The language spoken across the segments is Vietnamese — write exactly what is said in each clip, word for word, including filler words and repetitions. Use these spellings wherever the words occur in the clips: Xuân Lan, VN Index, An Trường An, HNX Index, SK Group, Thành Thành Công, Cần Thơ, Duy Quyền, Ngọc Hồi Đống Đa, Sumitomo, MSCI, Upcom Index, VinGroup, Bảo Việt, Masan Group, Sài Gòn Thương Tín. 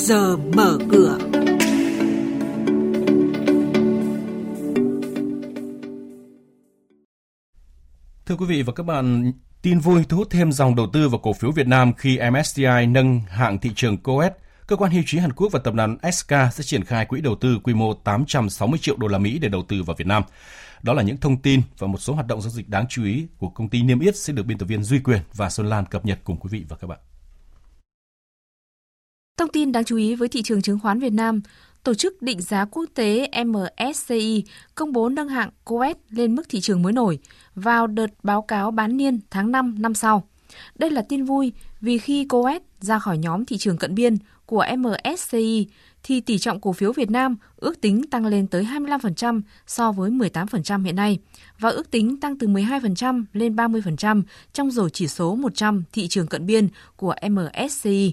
Giờ mở cửa. Thưa quý vị và các bạn, tin vui thu hút thêm dòng đầu tư vào cổ phiếu Việt Nam khi em ét xê i nâng hạng thị trường cô ét. Cơ quan hưu trí Hàn Quốc và tập đoàn ét ca sẽ triển khai quỹ đầu tư quy mô tám trăm sáu mươi triệu đô la Mỹ để đầu tư vào Việt Nam. Đó là những thông tin và một số hoạt động giao dịch đáng chú ý của công ty niêm yết sẽ được biên tập viên Duy Quyền và Xuân Lan cập nhật cùng quý vị và các bạn. Thông tin đáng chú ý với thị trường chứng khoán Việt Nam, Tổ chức Định giá Quốc tế em ét xê i công bố nâng hạng cô ét lên mức thị trường mới nổi vào đợt báo cáo bán niên tháng năm năm sau. Đây là tin vui vì khi cô ét ra khỏi nhóm thị trường cận biên của em ét xê i thì tỷ trọng cổ phiếu Việt Nam ước tính tăng lên tới hai mươi lăm phần trăm so với mười tám phần trăm hiện nay và ước tính tăng từ mười hai phần trăm lên ba mươi phần trăm trong rổ chỉ số một trăm thị trường cận biên của em ét xê i.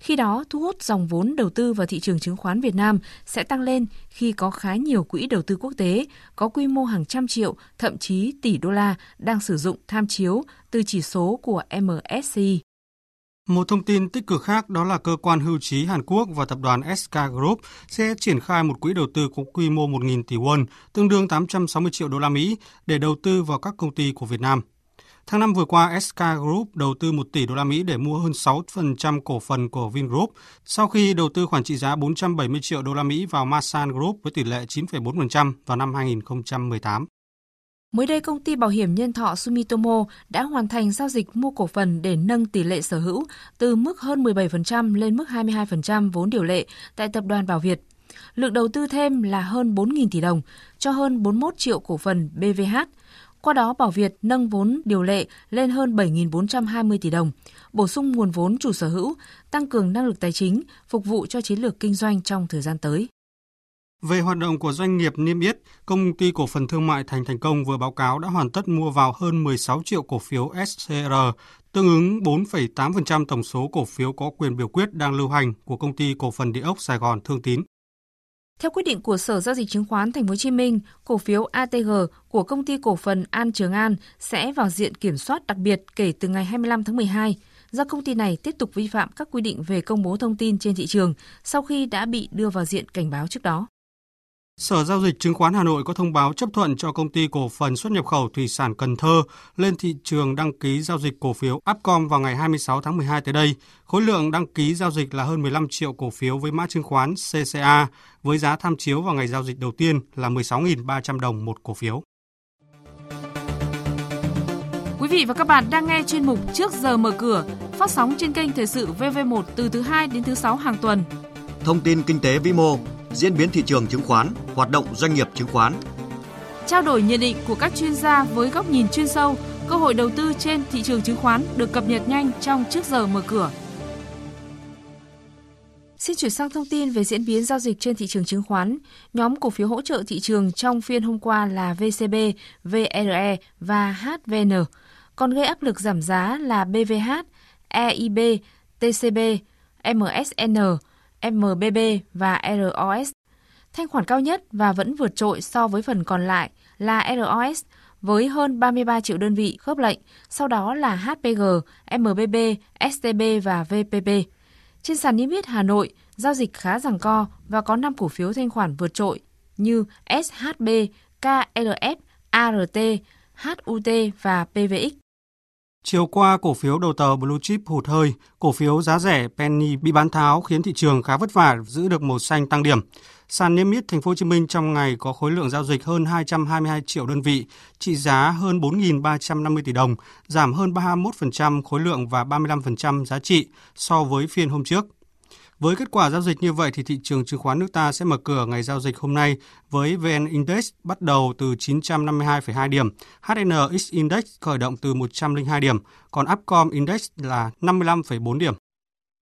Khi đó, thu hút dòng vốn đầu tư vào thị trường chứng khoán Việt Nam sẽ tăng lên khi có khá nhiều quỹ đầu tư quốc tế có quy mô hàng trăm triệu, thậm chí tỷ đô la đang sử dụng tham chiếu từ chỉ số của em ét xê i. Một thông tin tích cực khác đó là cơ quan hưu trí Hàn Quốc và tập đoàn ét ca Group sẽ triển khai một quỹ đầu tư có quy mô một nghìn tỷ won, tương đương tám trăm sáu mươi triệu đô la Mỹ để đầu tư vào các công ty của Việt Nam. Tháng năm vừa qua, ét ca Group đầu tư một tỷ đô la Mỹ để mua hơn sáu phần trăm cổ phần của VinGroup, sau khi đầu tư khoản trị giá bốn trăm bảy mươi triệu đô la Mỹ vào Masan Group với tỷ lệ chín phẩy bốn phần trăm vào năm hai nghìn không trăm mười tám. Mới đây, công ty bảo hiểm nhân thọ Sumitomo đã hoàn thành giao dịch mua cổ phần để nâng tỷ lệ sở hữu từ mức hơn mười bảy phần trăm lên mức hai mươi hai phần trăm vốn điều lệ tại tập đoàn Bảo Việt. Lượng đầu tư thêm là hơn bốn nghìn tỷ đồng cho hơn bốn mươi mốt triệu cổ phần bê vê hát. Qua đó, Bảo Việt nâng vốn điều lệ lên hơn bảy nghìn bốn trăm hai mươi tỷ đồng, bổ sung nguồn vốn chủ sở hữu, tăng cường năng lực tài chính, phục vụ cho chiến lược kinh doanh trong thời gian tới. Về hoạt động của doanh nghiệp niêm yết, công ty cổ phần thương mại Thành Thành Công vừa báo cáo đã hoàn tất mua vào hơn mười sáu triệu cổ phiếu ét xê rờ, tương ứng bốn phẩy tám phần trăm tổng số cổ phiếu có quyền biểu quyết đang lưu hành của công ty cổ phần địa ốc Sài Gòn Thương Tín. Theo quyết định của Sở Giao dịch Chứng khoán thành phố Hồ Chí Minh, cổ phiếu a tê giê của công ty cổ phần An Trường An sẽ vào diện kiểm soát đặc biệt kể từ ngày hai mươi lăm tháng mười hai, do công ty này tiếp tục vi phạm các quy định về công bố thông tin trên thị trường sau khi đã bị đưa vào diện cảnh báo trước đó. Sở Giao dịch Chứng khoán Hà Nội có thông báo chấp thuận cho công ty cổ phần xuất nhập khẩu thủy sản Cần Thơ lên thị trường đăng ký giao dịch cổ phiếu Upcom vào ngày hai mươi sáu tháng mười hai tới đây. Khối lượng đăng ký giao dịch là hơn mười lăm triệu cổ phiếu với mã chứng khoán xê xê a, với giá tham chiếu vào ngày giao dịch đầu tiên là mười sáu nghìn ba trăm đồng một cổ phiếu. Quý vị và các bạn đang nghe chuyên mục Trước giờ mở cửa, phát sóng trên kênh Thời sự vê vê một từ thứ hai đến thứ sáu hàng tuần. Thông tin kinh tế vĩ mô, diễn biến thị trường chứng khoán, hoạt động doanh nghiệp chứng khoán. Trao đổi nhận định của các chuyên gia với góc nhìn chuyên sâu, cơ hội đầu tư trên thị trường chứng khoán được cập nhật nhanh trong Trước giờ mở cửa. Xin chuyển sang thông tin về diễn biến giao dịch trên thị trường chứng khoán. Nhóm cổ phiếu hỗ trợ thị trường trong phiên hôm qua là vê xê bê, vê rờ e và hát vê en. Còn gây áp lực giảm giá là bê vê hát, e i bê, tê xê bê, em ét en, em bê bê và rờ o ét. Thanh khoản cao nhất và vẫn vượt trội so với phần còn lại là rờ o ét với hơn ba mươi ba triệu đơn vị khớp lệnh, sau đó là hát pê giê, em bê bê, ét tê bê và vê pê bê. Trên sàn niêm yết Hà Nội, giao dịch khá giằng co và có năm cổ phiếu thanh khoản vượt trội như ét hát bê, ca lờ ép, a rờ tê, hát u tê và pê vê ích. Chiều qua, cổ phiếu đầu tàu Blue Chip hụt hơi, cổ phiếu giá rẻ Penny bị bán tháo khiến thị trường khá vất vả giữ được màu xanh tăng điểm. Sàn niêm yết thành phố Hồ Chí Minh trong ngày có khối lượng giao dịch hơn hai trăm hai mươi hai triệu đơn vị, trị giá hơn bốn nghìn ba trăm năm mươi tỷ đồng, giảm hơn ba mươi mốt phần trăm khối lượng và ba mươi lăm phần trăm giá trị so với phiên hôm trước. Với kết quả giao dịch như vậy thì thị trường chứng khoán nước ta sẽ mở cửa ngày giao dịch hôm nay với vê en Index bắt đầu từ chín trăm năm mươi hai phẩy hai điểm, hát en ích Index khởi động từ một trăm lẻ hai điểm, còn Upcom Index là năm mươi lăm phẩy bốn điểm.